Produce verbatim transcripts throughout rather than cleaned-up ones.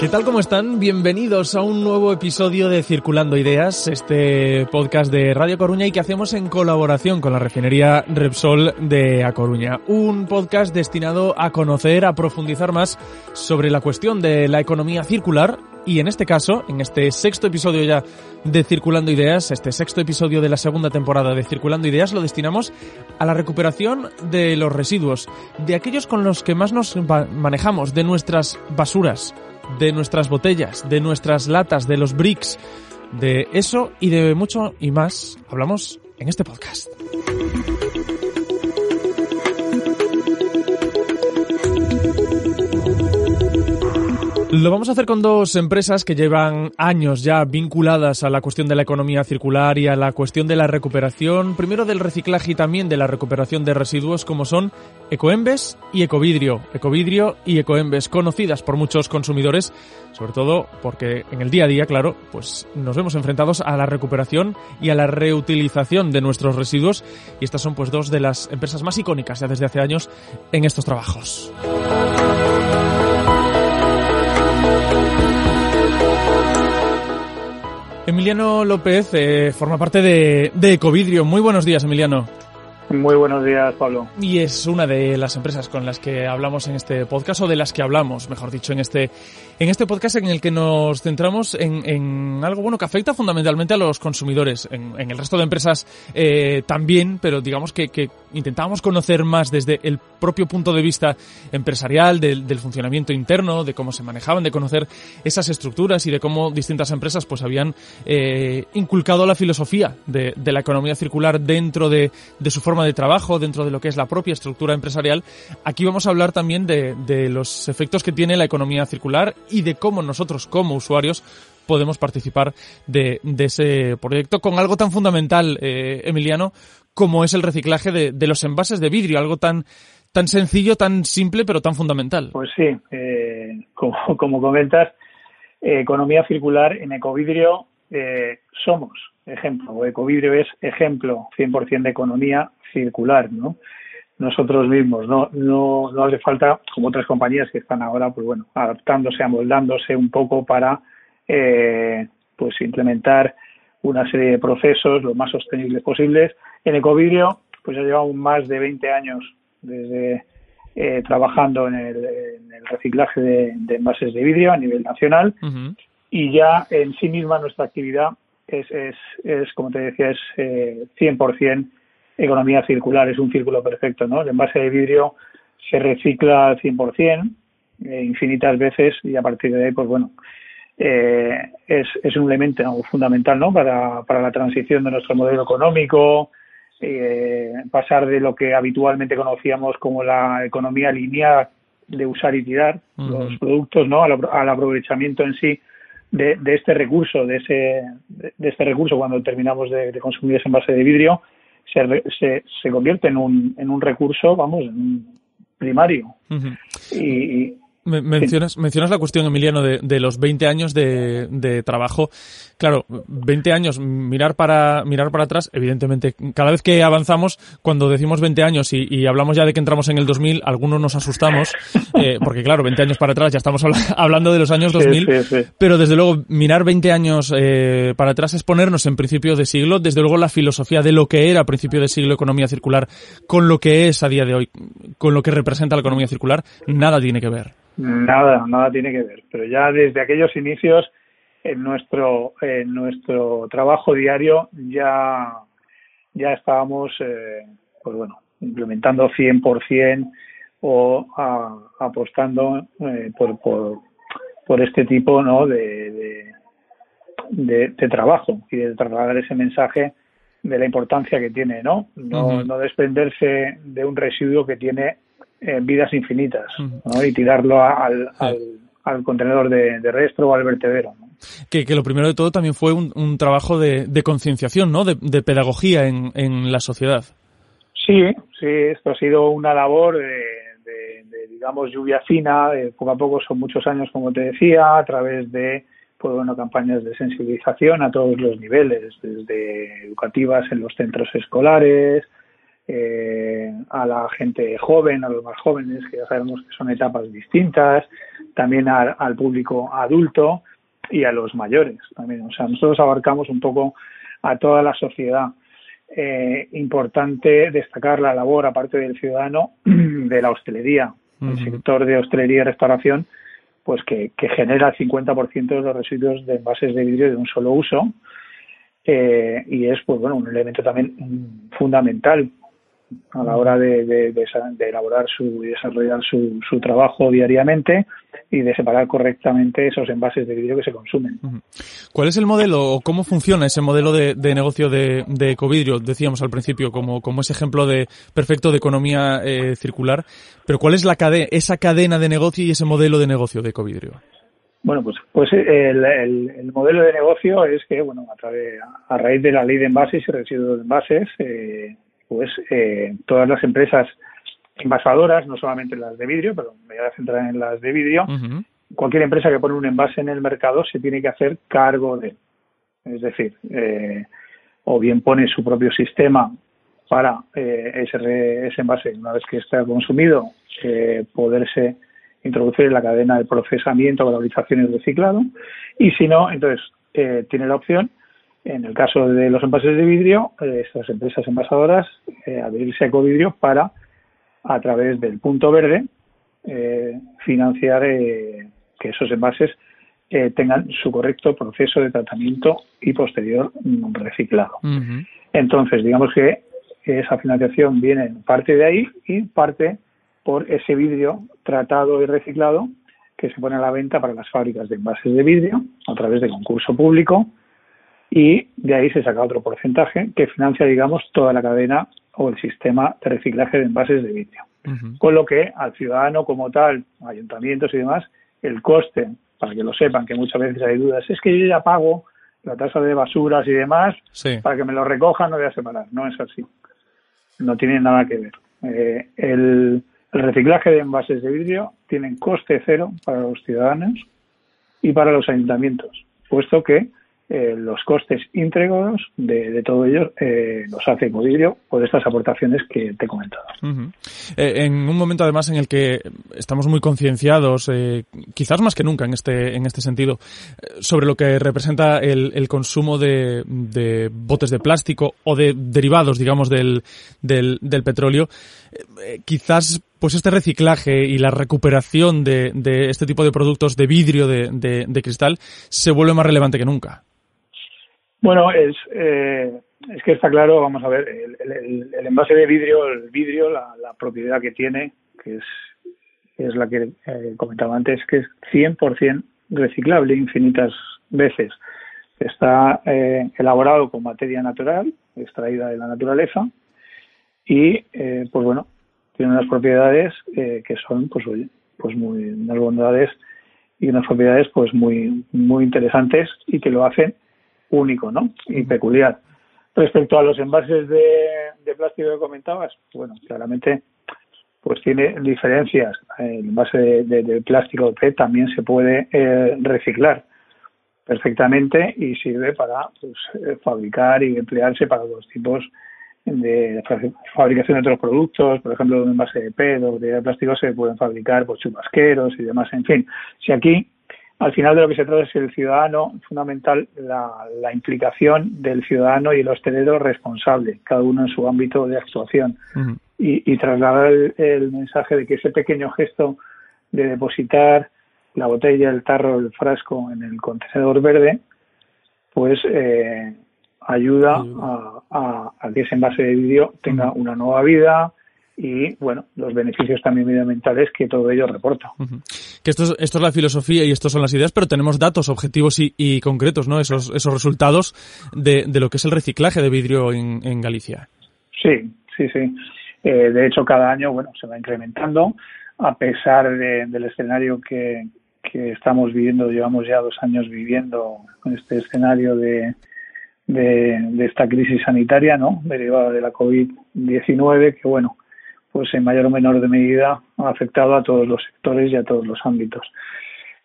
¿Qué tal? ¿Cómo están? Bienvenidos a un nuevo episodio de Circulando Ideas, este podcast de Radio Coruña y que hacemos en colaboración con la refinería Repsol de A Coruña. Un podcast destinado a conocer, a profundizar más sobre la cuestión de la economía circular y en este caso, en este sexto episodio ya de Circulando Ideas, este sexto episodio de la segunda temporada de Circulando Ideas, lo destinamos a la recuperación de los residuos, de aquellos con los que más nos manejamos, de nuestras basuras, de nuestras botellas, de nuestras latas, de los bricks, de eso y de mucho y más hablamos en este podcast. Lo vamos a hacer con dos empresas que llevan años ya vinculadas a la cuestión de la economía circular y a la cuestión de la recuperación, primero del reciclaje y también de la recuperación de residuos, como son Ecoembes y Ecovidrio. Ecovidrio y Ecoembes, conocidas por muchos consumidores, sobre todo porque en el día a día, claro, pues nos vemos enfrentados a la recuperación y a la reutilización de nuestros residuos, y estas son pues dos de las empresas más icónicas ya desde hace años en estos trabajos. Emiliano López eh, forma parte de, de Ecovidrio. Muy buenos días, Emiliano. Muy buenos días, Pablo. Y es una de las empresas con las que hablamos en este podcast, o de las que hablamos, mejor dicho, en este en este podcast en el que nos centramos en, en algo bueno que afecta fundamentalmente a los consumidores, en, en el resto de empresas eh, también, pero digamos que, que intentábamos conocer más desde el propio punto de vista empresarial, del, del funcionamiento interno, de cómo se manejaban, de conocer esas estructuras y de cómo distintas empresas pues habían eh, inculcado la filosofía de, de la economía circular dentro de, de su forma de trabajo, dentro de lo que es la propia estructura empresarial. Aquí vamos a hablar también de, de los efectos que tiene la economía circular y de cómo nosotros como usuarios podemos participar de, de ese proyecto con algo tan fundamental, eh, Emiliano, como es el reciclaje de, de los envases de vidrio, algo tan tan sencillo, tan simple, pero tan fundamental. Pues sí, eh, como, como comentas, eh, economía circular en Ecovidrio eh, somos ejemplo. Ecovidrio es ejemplo cien por ciento de economía circular, ¿no? Nosotros mismos, no, no, no hace falta, como otras compañías que están ahora, pues bueno, adaptándose, amoldándose un poco para, eh, pues implementar una serie de procesos lo más sostenibles posibles. En Ecovidrio, pues ya llevamos más de veinte años desde eh, trabajando en el, en el reciclaje de, de envases de vidrio a nivel nacional. Uh-huh. Y ya en sí misma nuestra actividad es, es, es como te decía, es eh, cien por ciento economía circular, es un círculo perfecto, ¿no? El envase de vidrio se recicla al cien por ciento, eh, infinitas veces, y a partir de ahí, pues bueno, eh, es, es un elemento, ¿no?, fundamental, ¿no?, para, para la transición de nuestro modelo económico, eh, pasar de lo que habitualmente conocíamos como la economía lineal de usar y tirar uh-huh. los productos, ¿no?, al, al aprovechamiento en sí de, de este recurso, de ese de, de este recurso cuando terminamos de, de consumir ese envase de vidrio. Se, se, se convierte en un en un recurso, vamos, en un primario. Uh-huh. Y, y Mencionas, mencionas la cuestión, Emiliano, de, de los veinte años de, de trabajo. Claro, veinte años, mirar para mirar para atrás, evidentemente, cada vez que avanzamos, cuando decimos veinte años y, y hablamos ya de que entramos en el dos mil, algunos nos asustamos, eh, porque claro, veinte años para atrás, ya estamos habla- hablando de los años dos mil, sí, sí, sí. Pero desde luego, mirar veinte años eh, para atrás es ponernos en principio de siglo, desde luego la filosofía de lo que era principio de siglo economía circular con lo que es a día de hoy, con lo que representa la economía circular, nada tiene que ver. Nada, nada tiene que ver. Pero ya desde aquellos inicios, en nuestro en nuestro trabajo diario ya ya estábamos, eh, pues bueno, implementando cien por ciento o a, apostando eh, por, por, por este tipo, ¿no?, de, de, de, de trabajo y de trasladar ese mensaje de la importancia que tiene, ¿no? No, uh-huh. no desprenderse de un residuo que tiene eh, vidas infinitas, uh-huh. ¿no? Y tirarlo a, al, al, al contenedor de, de rastro o al vertedero, ¿no? Que, que lo primero de todo también fue un, un trabajo de, de concienciación, ¿no?, de, de pedagogía en, en la sociedad. Sí, sí, esto ha sido una labor de, de, de digamos, lluvia fina, de poco a poco, son muchos años, como te decía, a través de, pues bueno, campañas de sensibilización a todos los niveles, desde educativas en los centros escolares, eh, a la gente joven, a los más jóvenes, que ya sabemos que son etapas distintas, también a, al público adulto y a los mayores también. O sea, nosotros abarcamos un poco a toda la sociedad. Eh, importante destacar la labor, aparte del ciudadano, de la hostelería, uh-huh. el sector de hostelería y restauración, pues que, que genera el cincuenta por ciento de los residuos de envases de vidrio de un solo uso, eh, y es, pues bueno, un elemento también fundamental a la hora de, de, de, de elaborar su y desarrollar su, su trabajo diariamente y de separar correctamente esos envases de vidrio que se consumen. ¿Cuál es el modelo o cómo funciona ese modelo de, de negocio de, de Ecovidrio? Decíamos al principio como, como ese ejemplo de perfecto de economía eh, circular, pero ¿cuál es la cadena, esa cadena de negocio y ese modelo de negocio de Ecovidrio? Bueno, pues pues el, el, el modelo de negocio es que, bueno, a través a raíz de la ley de envases y residuos de envases, eh, pues eh, todas las empresas envasadoras, no solamente las de vidrio, pero me voy a centrar en las de vidrio, uh-huh. cualquier empresa que pone un envase en el mercado se tiene que hacer cargo de él. Es decir, eh, o bien pone su propio sistema para eh, ese, ese envase, una vez que está consumido, eh, poderse introducir en la cadena de procesamiento, valorización y reciclado, y si no, entonces eh, tiene la opción. En el caso de los envases de vidrio, eh, estas empresas envasadoras eh, abrirse a Ecovidrio para, a través del punto verde, eh, financiar eh, que esos envases eh, tengan su correcto proceso de tratamiento y posterior reciclado. Uh-huh. Entonces, digamos que esa financiación viene parte de ahí y parte por ese vidrio tratado y reciclado que se pone a la venta para las fábricas de envases de vidrio a través de concurso público. Y de ahí se saca otro porcentaje que financia, digamos, toda la cadena o el sistema de reciclaje de envases de vidrio. Uh-huh. Con lo que al ciudadano como tal, ayuntamientos y demás, el coste, para que lo sepan, que muchas veces hay dudas, es que yo ya pago la tasa de basuras y demás, sí. para que me lo recojan, no voy a separar. No es así. No tiene nada que ver. Eh, el, el reciclaje de envases de vidrio tiene coste cero para los ciudadanos y para los ayuntamientos, puesto que Eh, los costes íntegros de, de todo ello eh, los hace Ecovidrio por estas aportaciones que te he comentado. Uh-huh. Eh, en un momento además en el que estamos muy concienciados, eh, quizás más que nunca en este en este sentido, eh, sobre lo que representa el, el consumo de, de botes de plástico o de derivados, digamos, del del, del petróleo, eh, quizás pues este reciclaje y la recuperación de, de este tipo de productos de vidrio, de, de, de cristal, se vuelve más relevante que nunca. Bueno, es eh, es que está claro, vamos a ver, el, el, el envase de vidrio, el vidrio, la, la propiedad que tiene, que es es la que eh, comentaba antes, que es cien por ciento reciclable infinitas veces. Está eh, elaborado con materia natural, extraída de la naturaleza, y, eh, pues bueno, tiene unas propiedades eh, que son, pues oye, pues muy, unas bondades y unas propiedades pues muy muy interesantes y que lo hacen único, ¿no?, y peculiar. Respecto a los envases de, de plástico que comentabas, bueno, claramente pues tiene diferencias. El envase de, de, de plástico P E T también se puede eh, reciclar perfectamente y sirve para pues, fabricar y emplearse para los tipos de fabricación de otros productos. Por ejemplo, un envase de P E T o de plástico se pueden fabricar por chubasqueros y demás. En fin, si aquí al final de lo que se trata es el ciudadano, fundamental la, la implicación del ciudadano y el hostelero responsable, cada uno en su ámbito de actuación, uh-huh. y, y trasladar el, el mensaje de que ese pequeño gesto de depositar la botella, el tarro, el frasco en el contenedor verde, pues eh, ayuda a, a, a que ese envase de vidrio tenga uh-huh. una nueva vida, y, bueno, los beneficios también medioambientales que todo ello reporta. Uh-huh. Que esto es, esto es la filosofía y estos son las ideas, pero tenemos datos objetivos y, y concretos, ¿no? Esos esos resultados de, de lo que es el reciclaje de vidrio en, en Galicia. Sí, sí, sí. Eh, de hecho, cada año, bueno, se va incrementando, a pesar de, del escenario que, que estamos viviendo. Llevamos ya dos años viviendo con este escenario de de, de esta crisis sanitaria, ¿no?, derivada de la covid diecinueve, que, bueno, pues en mayor o menor de medida ha afectado a todos los sectores y a todos los ámbitos.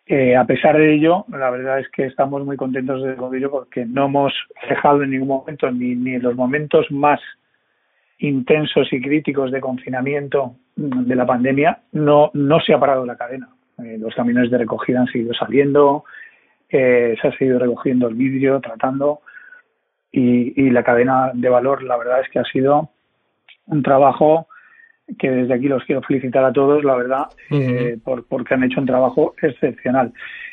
Eh, a pesar de ello, la verdad es que estamos muy contentos del Ecovidrio porque no hemos dejado en ningún momento, ni, ni en los momentos más intensos y críticos de confinamiento de la pandemia, no, no se ha parado la cadena. Eh, los camiones de recogida han seguido saliendo, eh, se ha seguido recogiendo el vidrio, tratando, y, y la cadena de valor, la verdad es que ha sido un trabajo que desde aquí los quiero felicitar a todos, la verdad, uh-huh. eh, por, porque han hecho un trabajo excepcional.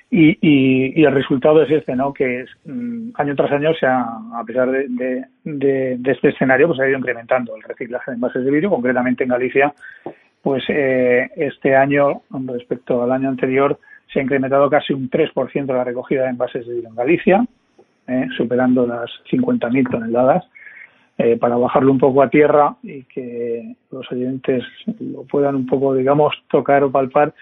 Y, y, y el resultado es este, ¿no?, que es, um, año tras año, o sea, a pesar de, de, de, de este escenario, pues ha ido incrementando el reciclaje de envases de vidrio, concretamente en Galicia, pues eh, este año, respecto al año anterior, se ha incrementado casi un tres por ciento la recogida de envases de vidrio en Galicia, eh, superando las cincuenta mil toneladas. Eh, para bajarlo un poco a tierra y que los oyentes lo puedan un poco, digamos, tocar o palpar,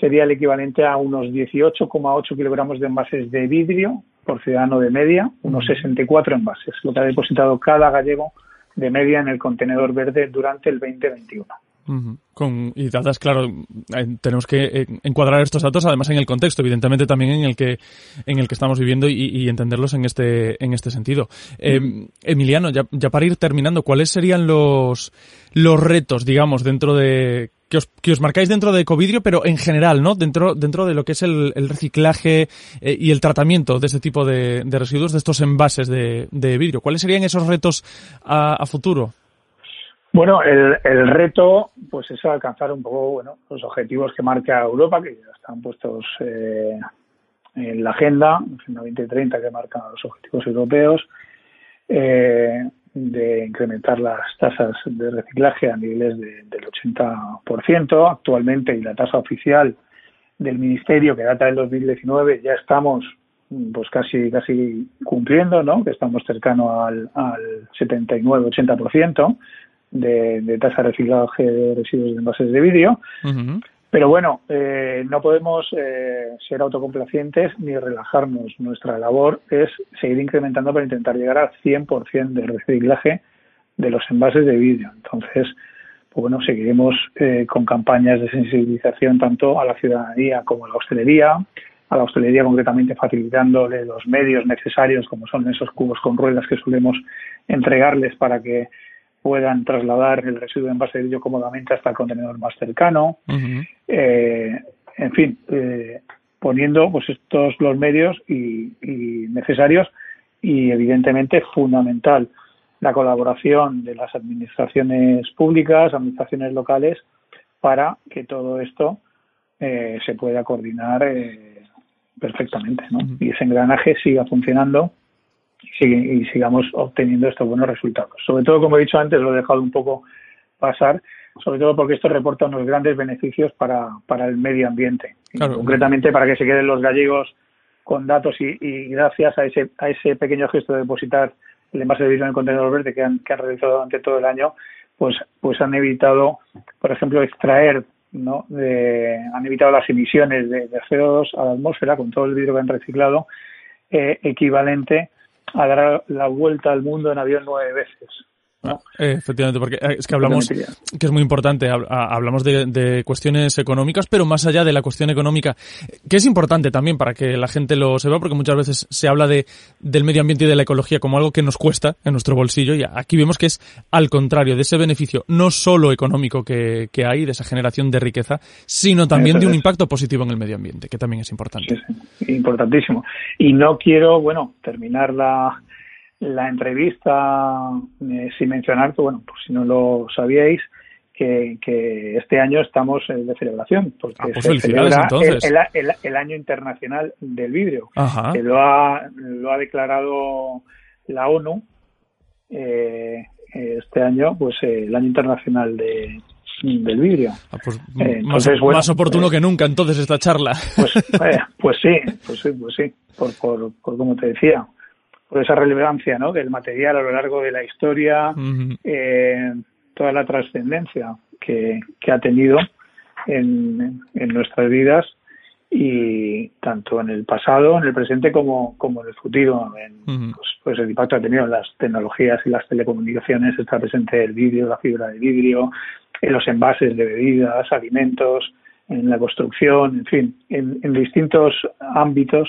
sería el equivalente a unos dieciocho coma ocho kilogramos de envases de vidrio por ciudadano de media, unos sesenta y cuatro envases, lo que ha depositado cada gallego de media en el contenedor verde durante el veinte veintiuno. Uh-huh. Con, y dadas, claro, eh, tenemos que eh, encuadrar estos datos además en el contexto, evidentemente también en el que en el que estamos viviendo y, y entenderlos en este en este sentido. Eh, uh-huh. Emiliano, ya, ya para ir terminando, ¿cuáles serían los los retos, digamos, dentro de que os que os marcáis dentro de Ecovidrio, pero en general, ¿no?, dentro dentro de lo que es el, el reciclaje eh, y el tratamiento de este tipo de, de residuos, de estos envases de, de vidrio? ¿Cuáles serían esos retos a, a futuro? Bueno, el, el reto pues es alcanzar un poco, bueno, los objetivos que marca Europa, que ya están puestos eh, en la agenda, en la agenda veinte treinta, que marcan los objetivos europeos, eh, de incrementar las tasas de reciclaje a niveles de, del ochenta por ciento actualmente, y la tasa oficial del Ministerio, que data del dos mil diecinueve, ya estamos pues casi casi cumpliendo, ¿no?, que estamos cercano al, al setenta y nueve ochenta por ciento. De, de tasa de reciclaje de residuos de envases de vidrio, uh-huh. pero bueno, eh, no podemos eh, ser autocomplacientes ni relajarnos. Nuestra labor es seguir incrementando para intentar llegar al cien por ciento del reciclaje de los envases de vidrio. Entonces, pues bueno, seguiremos eh, con campañas de sensibilización tanto a la ciudadanía como a la hostelería, a la hostelería concretamente facilitándole los medios necesarios, como son esos cubos con ruedas que solemos entregarles para que puedan trasladar el residuo de envase de vidrio cómodamente hasta el contenedor más cercano. Uh-huh. Eh, en fin, eh, poniendo pues estos los medios y, y necesarios, y evidentemente fundamental la colaboración de las administraciones públicas, administraciones locales, para que todo esto eh, se pueda coordinar eh, perfectamente, ¿no? Uh-huh. Y ese engranaje siga funcionando y sigamos obteniendo estos buenos resultados. Sobre todo, como he dicho antes, lo he dejado un poco pasar, sobre todo porque esto reporta unos grandes beneficios para, para el medio ambiente. Claro. Y concretamente para que se queden los gallegos con datos y, y gracias a ese a ese pequeño gesto de depositar el envase de vidrio en el contenedor verde que han, que han realizado durante todo el año, pues pues han evitado, por ejemplo, extraer, ¿no?, de, han evitado las emisiones de, de C O dos a la atmósfera con todo el vidrio que han reciclado, eh, equivalente a dar la vuelta al mundo en avión nueve veces, ¿no? Eh, efectivamente, porque es que hablamos, que es muy importante, hablamos de, de cuestiones económicas, pero más allá de la cuestión económica, que es importante también para que la gente lo sepa, porque muchas veces se habla de del medio ambiente y de la ecología como algo que nos cuesta en nuestro bolsillo, y aquí vemos que es al contrario, de ese beneficio no solo económico que, que hay, de esa generación de riqueza, sino también de un impacto positivo en el medio ambiente, que también es importante. Sí, sí, importantísimo. Y no quiero, bueno, terminar la... la entrevista eh, sin mencionar que, bueno, pues si no lo sabíais, que, que este año estamos eh, de celebración, porque ah, pues se celebra el, el, el Año Internacional del Vidrio, Ajá. que lo ha, lo ha declarado la ONU eh, este año, pues eh, el Año Internacional de, del vidrio. Ah, pues, eh, entonces, más, bueno, más oportuno eh, que nunca entonces esta charla. Pues, eh, pues sí, pues sí, pues sí, por, por, por como te decía, por esa relevancia, ¿no?, del material a lo largo de la historia, uh-huh. eh, toda la trascendencia que, que ha tenido en, en nuestras vidas, y tanto en el pasado, en el presente como, como en el futuro. En, uh-huh. pues, pues el impacto ha tenido en las tecnologías y las telecomunicaciones, está presente el vidrio, la fibra de vidrio, en los envases de bebidas, alimentos, en la construcción, en fin, en, en distintos ámbitos,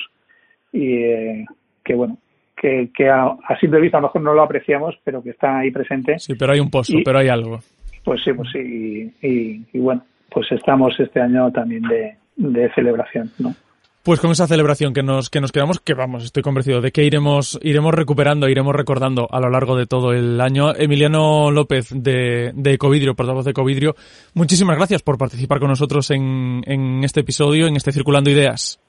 y eh, que bueno, que, que a, a simple vista a lo mejor no lo apreciamos, pero que está ahí presente. Sí, pero hay un pozo, y, pero hay algo. Pues sí, pues sí, y, y, y bueno, pues estamos este año también de de celebración, ¿no? Pues con esa celebración que nos que nos quedamos, que vamos, estoy convencido de que iremos iremos recuperando, iremos recordando a lo largo de todo el año. Emiliano López de, de Ecovidrio, portavoz de Ecovidrio, muchísimas gracias por participar con nosotros en, en este episodio, en este Circulando Ideas.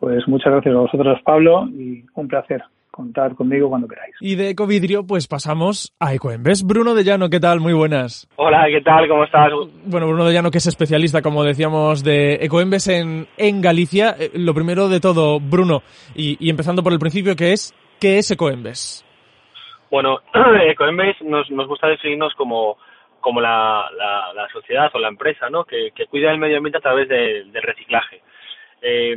Pues muchas gracias a vosotros, Pablo, y un placer contar conmigo cuando queráis. Y de Ecovidrio, pues pasamos a Ecoembes. Bruno de Llano, ¿qué tal? Muy buenas. Hola, ¿qué tal? ¿Cómo estás? Bueno, Bruno de Llano, que es especialista, como decíamos, de Ecoembes en, en Galicia. Eh, lo primero de todo, Bruno, y, y empezando por el principio, ¿qué es, qué es Ecoembes? Bueno, Ecoembes nos, nos gusta definirnos como, como la, la, la sociedad o la empresa, ¿no?, que, que cuida el medio ambiente a través de, del reciclaje. Eh,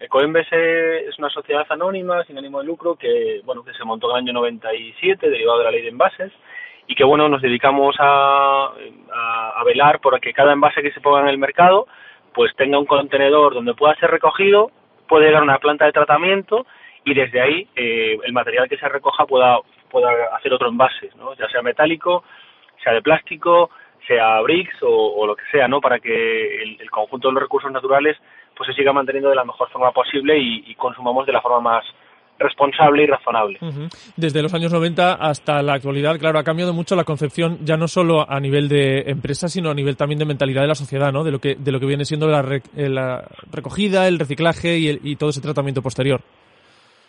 Ecoembes es una sociedad anónima, sin ánimo de lucro, que bueno que se montó en el año noventa y siete, derivado de la ley de envases, y que bueno nos dedicamos a, a, a velar por que cada envase que se ponga en el mercado pues tenga un contenedor donde pueda ser recogido, pueda llegar a una planta de tratamiento, y desde ahí eh, el material que se recoja pueda, pueda hacer otro envase, ¿no?, ya sea metálico, sea de plástico, sea bricks o, o lo que sea, ¿no?, para que el, el conjunto de los recursos naturales pues se siga manteniendo de la mejor forma posible y, y consumamos de la forma más responsable y razonable. Uh-huh. Desde los años noventa hasta la actualidad, claro, ha cambiado mucho la concepción, ya no solo a nivel de empresa, sino a nivel también de mentalidad de la sociedad, ¿no?, de lo que de lo que viene siendo la, rec- la recogida, el reciclaje y, el, y todo ese tratamiento posterior.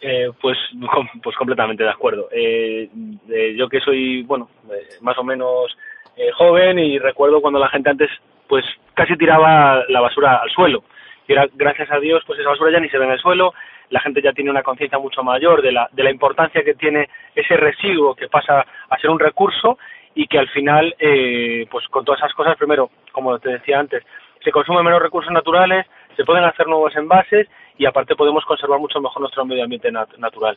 Eh, pues com- pues completamente de acuerdo. Eh, eh, yo que soy, bueno, eh, más o menos eh, joven, y recuerdo cuando la gente antes pues casi tiraba la basura al suelo. Y ahora, gracias a Dios, pues esa basura ya ni se ve en el suelo, la gente ya tiene una conciencia mucho mayor de la de la importancia que tiene ese residuo, que pasa a ser un recurso, y que al final, eh, pues con todas esas cosas, primero, como te decía antes, se consumen menos recursos naturales, se pueden hacer nuevos envases, y aparte podemos conservar mucho mejor nuestro medio ambiente nat- natural.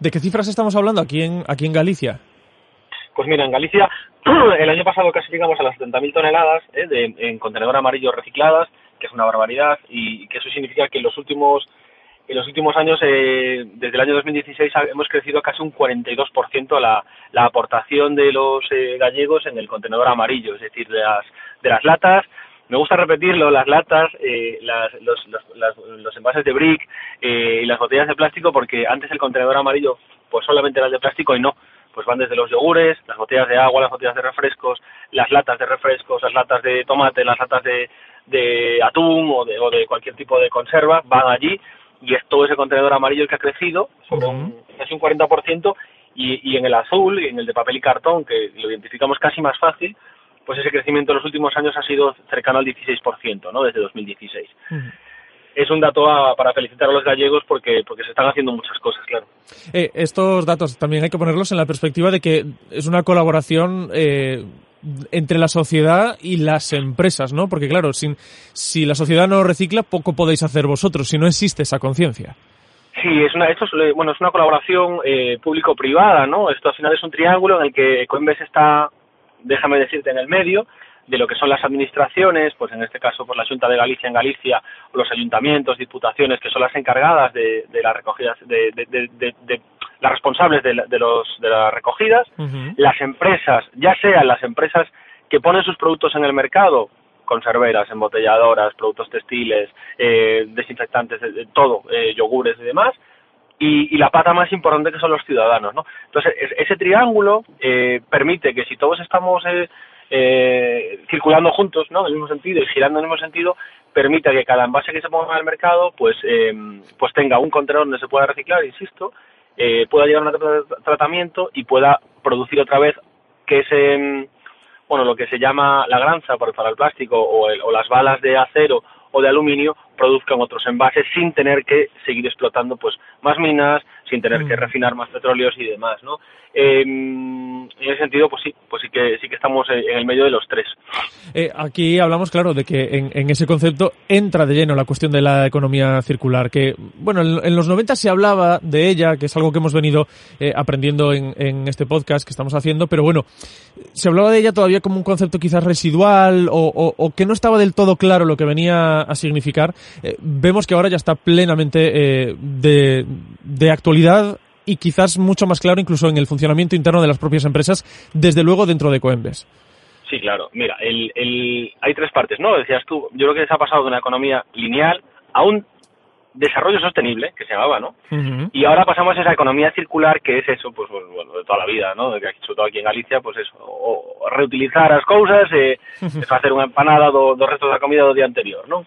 ¿De qué cifras estamos hablando aquí en aquí en Galicia? Pues mira, en Galicia el año pasado casi llegamos a las setenta mil toneladas eh, de, en contenedor amarillo recicladas, que es una barbaridad, y que eso significa que en los últimos en los últimos años, eh, desde el año dos mil dieciséis, hemos crecido casi un cuarenta y dos por ciento la, la aportación de los eh, gallegos en el contenedor amarillo, es decir, de las de las latas. Me gusta repetirlo, las latas, eh, las, los, los, las, los envases de brick eh, y las botellas de plástico, porque antes el contenedor amarillo pues solamente era el de plástico, y no, pues van desde los yogures, las botellas de agua, las botellas de refrescos, las latas de refrescos, las latas de tomate, las latas de de atún o de, o de cualquier tipo de conserva, van allí, y es todo ese contenedor amarillo el que ha crecido, sobre un, casi un cuarenta por ciento, y, y en el azul, y en el de papel y cartón, que lo identificamos casi más fácil, pues ese crecimiento en los últimos años ha sido cercano al dieciséis por ciento, ¿no?, desde dos mil dieciséis. Uh-huh. Es un dato a, para felicitar a los gallegos porque porque se están haciendo muchas cosas, claro. Eh, estos datos también hay que ponerlos en la perspectiva de que es una colaboración eh, entre la sociedad y las empresas, ¿no? Porque claro, sin, si la sociedad no recicla, poco podéis hacer vosotros, si no existe esa conciencia. Sí, es una, esto es, bueno, es una colaboración eh, público-privada, ¿no? Esto al final es un triángulo en el que Ecoembes está, déjame decirte, en el medio, de lo que son las administraciones, pues en este caso pues la Junta de Galicia en Galicia, los ayuntamientos, diputaciones, que son las encargadas de, de las recogidas, de, de, de, de, de las responsables de, la, de, los, de las recogidas, uh-huh. Las empresas, ya sean las empresas que ponen sus productos en el mercado, conserveras, embotelladoras, productos textiles, eh, desinfectantes, de, de todo, eh, yogures y demás, y, y la pata más importante que son los ciudadanos, ¿no? Entonces, es, ese triángulo eh, permite que si todos estamos Eh, Eh, circulando juntos, ¿no?, en el mismo sentido y girando en el mismo sentido, permite que cada envase que se ponga en el mercado pues eh, pues tenga un contenedor donde se pueda reciclar, insisto, eh, pueda llegar a un tratamiento y pueda producir otra vez que ese bueno, lo que se llama la granza para el plástico o, el, o las balas de acero o de aluminio produzcan otros envases sin tener que seguir explotando pues más minas, sin tener que refinar más petróleos y demás, ¿no? Eh, en ese sentido, pues sí, pues sí que sí que estamos en el medio de los tres. Eh, aquí hablamos, claro, de que en, en ese concepto entra de lleno la cuestión de la economía circular, que, bueno, en, en los noventa se hablaba de ella, que es algo que hemos venido eh, aprendiendo en, en este podcast que estamos haciendo, pero bueno, se hablaba de ella todavía como un concepto quizás residual o, o, o que no estaba del todo claro lo que venía a significar. Eh, vemos que ahora ya está plenamente eh, de, de actualidad y quizás mucho más claro incluso en el funcionamiento interno de las propias empresas, desde luego dentro de Ecoembes. Sí, claro. Mira, el, el, hay tres partes, ¿no? Decías tú, yo creo que se ha pasado de una economía lineal a un desarrollo sostenible, que se llamaba, ¿no? Uh-huh. Y ahora pasamos a esa economía circular, que es eso, pues, bueno, de toda la vida, ¿no? De que aquí, sobre todo aquí en Galicia, pues eso, o reutilizar las cosas, eh, uh-huh. es hacer una empanada dos do restos de la comida del día anterior, ¿no?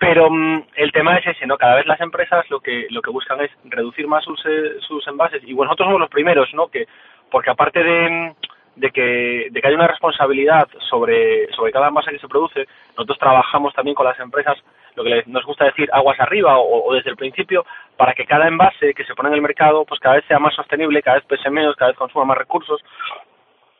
Pero um, el tema es ese, ¿no? Cada vez las empresas lo que lo que buscan es reducir más sus eh, sus envases. Y bueno, nosotros somos los primeros, ¿no? Que porque aparte de, de que de que hay una responsabilidad sobre sobre cada envase que se produce, nosotros trabajamos también con las empresas, lo que les, nos gusta decir aguas arriba o, o desde el principio, para que cada envase que se pone en el mercado pues cada vez sea más sostenible, cada vez pese menos, cada vez consuma más recursos.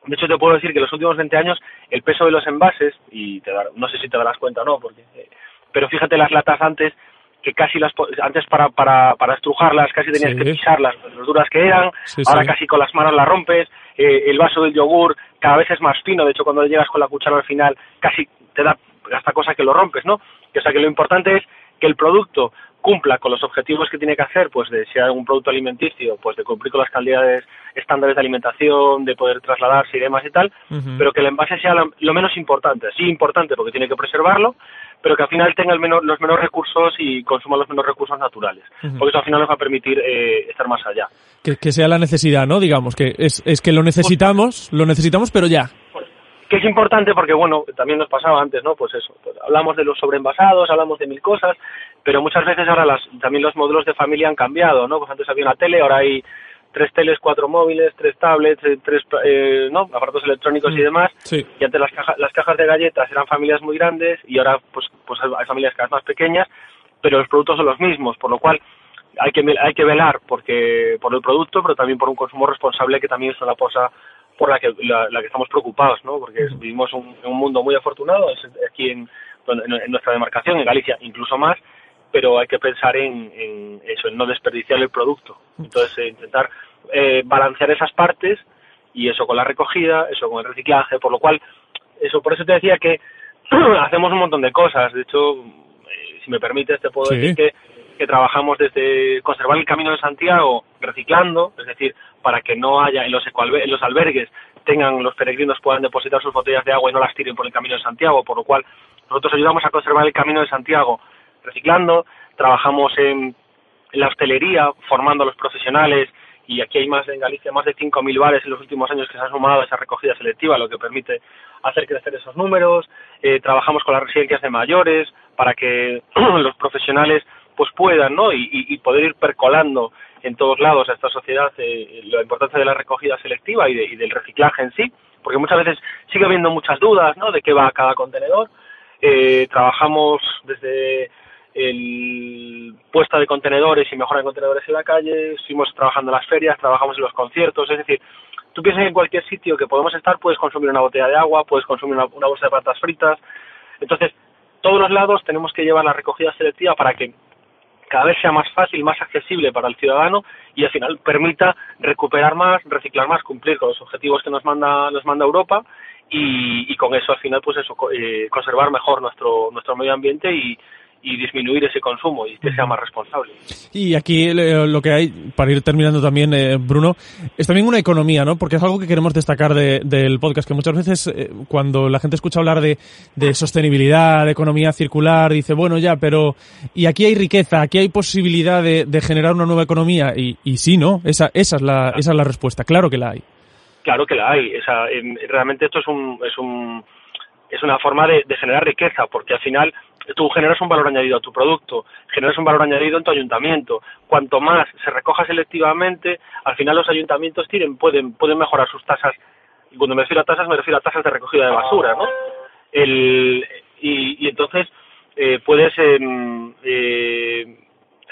De hecho, te puedo decir que en los últimos veinte años el peso de los envases, y te da, no sé si te darás cuenta o no, porque... Eh, pero fíjate las latas antes, que casi las antes para para para estrujarlas casi tenías sí. que pisarlas, las duras que eran, sí, ahora sí. casi con las manos las rompes, eh, el vaso del yogur cada vez es más fino, de hecho cuando le llegas con la cuchara al final casi te da hasta cosa que lo rompes, ¿no? O sea que lo importante es que el producto cumpla con los objetivos que tiene que hacer, pues de si hay algún producto alimenticio, pues de cumplir con las calidades estándares de alimentación, de poder trasladarse y demás y tal, uh-huh. pero que el envase sea lo, lo menos importante, sí importante porque tiene que preservarlo, pero que al final tenga el menor, los menos recursos y consuma los menos recursos naturales, uh-huh. porque eso al final nos va a permitir eh, estar más allá. Que, que sea la necesidad, ¿no? Digamos, que es, es que lo necesitamos, lo necesitamos pero ya. Que es importante porque, bueno, también nos pasaba antes, ¿no? Pues eso, pues hablamos de los sobreenvasados, hablamos de mil cosas, pero muchas veces ahora las, también los modelos de familia han cambiado, ¿no? Pues antes había una tele, ahora hay tres teles, cuatro móviles, tres tablets, tres, eh, ¿no? aparatos electrónicos mm. y demás. Sí. Y antes las, caja, las cajas de galletas eran familias muy grandes y ahora pues, pues hay familias cada vez más pequeñas, pero los productos son los mismos, por lo cual... Hay que hay que velar porque por el producto, pero también por un consumo responsable, que también es una cosa por la que la, la que estamos preocupados, ¿no? Porque vivimos un, un mundo muy afortunado aquí en, en nuestra demarcación, en Galicia, incluso más, pero hay que pensar en, en eso, en no desperdiciar el producto. Entonces eh, intentar eh, balancear esas partes y eso con la recogida, eso con el reciclaje, por lo cual eso por eso te decía que hacemos un montón de cosas. De hecho, eh, si me permites te puedo sí. decir que que trabajamos desde conservar el Camino de Santiago reciclando, es decir, para que no haya en los, ecoalber- en los albergues tengan los peregrinos puedan depositar sus botellas de agua y no las tiren por el Camino de Santiago, por lo cual nosotros ayudamos a conservar el Camino de Santiago reciclando, trabajamos en, en la hostelería formando a los profesionales y aquí hay más en Galicia más de cinco mil bares en los últimos años que se han sumado a esa recogida selectiva, lo que permite hacer crecer esos números, eh, trabajamos con las residencias de mayores para que los profesionales pues puedan, ¿no? Y, y poder ir percolando en todos lados a esta sociedad eh, la importancia de la recogida selectiva y, de, y del reciclaje en sí, porque muchas veces sigue habiendo muchas dudas, ¿no? De qué va cada contenedor. Eh, trabajamos desde el puesta de contenedores y mejora de contenedores en la calle, estuvimos trabajando en las ferias, trabajamos en los conciertos, es decir, tú piensas en cualquier sitio que podemos estar, puedes consumir una botella de agua, puedes consumir una, una bolsa de patatas fritas, entonces todos los lados tenemos que llevar la recogida selectiva para que cada vez sea más fácil, más accesible para el ciudadano y al final permita recuperar más, reciclar más, cumplir con los objetivos que nos manda nos manda Europa y, y con eso al final pues eso eh, conservar mejor nuestro nuestro medio ambiente y y disminuir ese consumo y que sea más responsable. Y aquí eh, lo que hay, para ir terminando también, eh, Bruno, es también una economía, ¿no? Porque es algo que queremos destacar de, del podcast, que muchas veces eh, cuando la gente escucha hablar de, de sostenibilidad, de economía circular, dice, bueno, ya, pero... Y aquí hay riqueza, aquí hay posibilidad de, de generar una nueva economía. Y, y sí, ¿no? Esa, esa, es la, esa es la respuesta. Claro que la hay. Claro que la hay. O sea, realmente esto es un... Es un... es una forma de, de generar riqueza, porque al final tú generas un valor añadido a tu producto, generas un valor añadido en tu ayuntamiento. Cuanto más se recoja selectivamente, al final los ayuntamientos tienen, pueden, pueden mejorar sus tasas Y cuando me refiero a tasas, me refiero a tasas de recogida de basura, ¿no? El, y, y entonces eh, puedes eh, eh,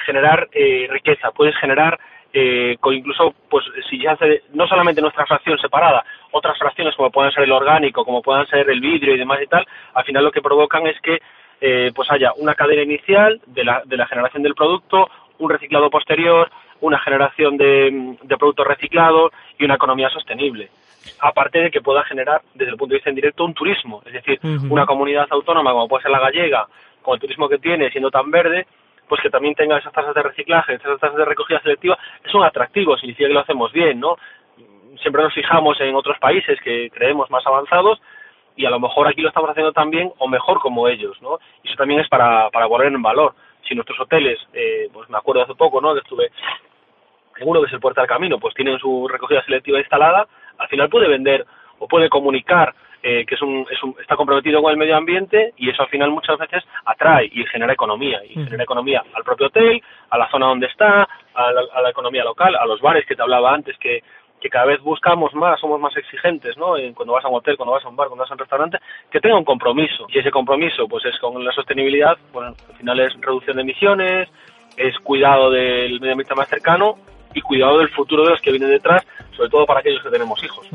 generar eh, riqueza, puedes generar eh, incluso, pues si ya hace no solamente nuestra fracción separada, otras fracciones como puedan ser el orgánico, como puedan ser el vidrio y demás y tal, al final lo que provocan es que eh, pues haya una cadena inicial de la, de la generación del producto, un reciclado posterior, una generación de, de productos reciclados y una economía sostenible. Aparte de que pueda generar, desde el punto de vista indirecto, un turismo. Es decir, uh-huh. una comunidad autónoma como puede ser la gallega, con el turismo que tiene, siendo tan verde, pues que también tenga esas tasas de reciclaje, esas tasas de recogida selectiva, es un atractivo, significa que lo hacemos bien, ¿no? Siempre nos fijamos en otros países que creemos más avanzados y a lo mejor aquí lo estamos haciendo tan bien o mejor como ellos, ¿no? Y eso también es para, para poner en valor. Si nuestros hoteles, eh, pues me acuerdo hace poco, ¿no?, que estuve en uno que es el Puerta del Camino, pues tienen su recogida selectiva instalada, al final puede vender o puede comunicar eh, que es un, es un, está comprometido con el medio ambiente y eso al final muchas veces atrae y genera economía, y genera economía al propio hotel, a la zona donde está, a la, a la economía local, a los bares que te hablaba antes, que, que cada vez buscamos más, somos más exigentes, ¿no?, en cuando vas a un hotel, cuando vas a un bar, cuando vas a un restaurante, que tenga un compromiso. Y ese compromiso pues es con la sostenibilidad, bueno, al final es reducción de emisiones, es cuidado del medio ambiente más cercano y cuidado del futuro de los que vienen detrás, sobre todo para aquellos que tenemos hijos.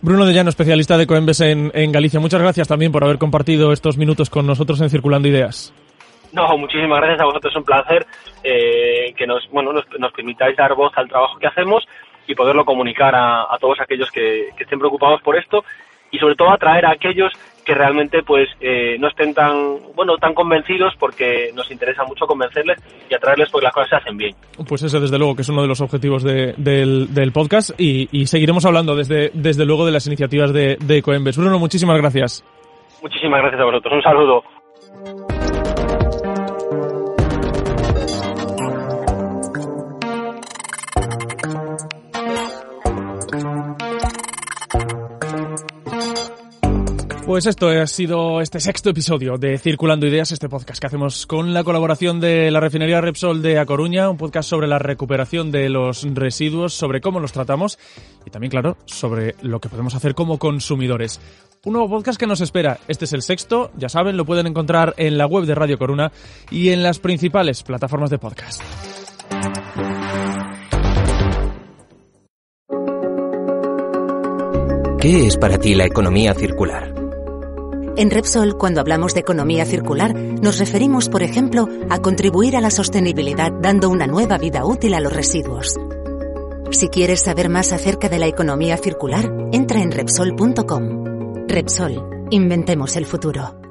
Bruno de Llano, especialista de Ecoembes en, en Galicia, muchas gracias también por haber compartido estos minutos con nosotros en Circulando Ideas. No, muchísimas gracias a vosotros, es un placer eh, que nos, bueno, nos, nos permitáis dar voz al trabajo que hacemos y poderlo comunicar a, a todos aquellos que, que estén preocupados por esto y sobre todo atraer a aquellos que realmente pues eh, no estén tan bueno tan convencidos, porque nos interesa mucho convencerles y atraerles porque las cosas se hacen bien. Pues ese desde luego que es uno de los objetivos de, del, del podcast y, y seguiremos hablando desde, desde luego de las iniciativas de, de Ecoembes. Bruno, muchísimas gracias. Muchísimas gracias a vosotros. Un saludo. Pues esto ha sido este sexto episodio de Circulando Ideas, este podcast que hacemos con la colaboración de la refinería Repsol de A Coruña, un podcast sobre la recuperación de los residuos, sobre cómo los tratamos y también, claro, sobre lo que podemos hacer como consumidores. Un nuevo podcast que nos espera. Este es el sexto, ya saben, lo pueden encontrar en la web de Radio Coruña y en las principales plataformas de podcast. ¿Qué es para ti la economía circular? En Repsol, cuando hablamos de economía circular, nos referimos, por ejemplo, a contribuir a la sostenibilidad dando una nueva vida útil a los residuos. Si quieres saber más acerca de la economía circular, entra en Repsol punto com. Repsol, inventemos el futuro.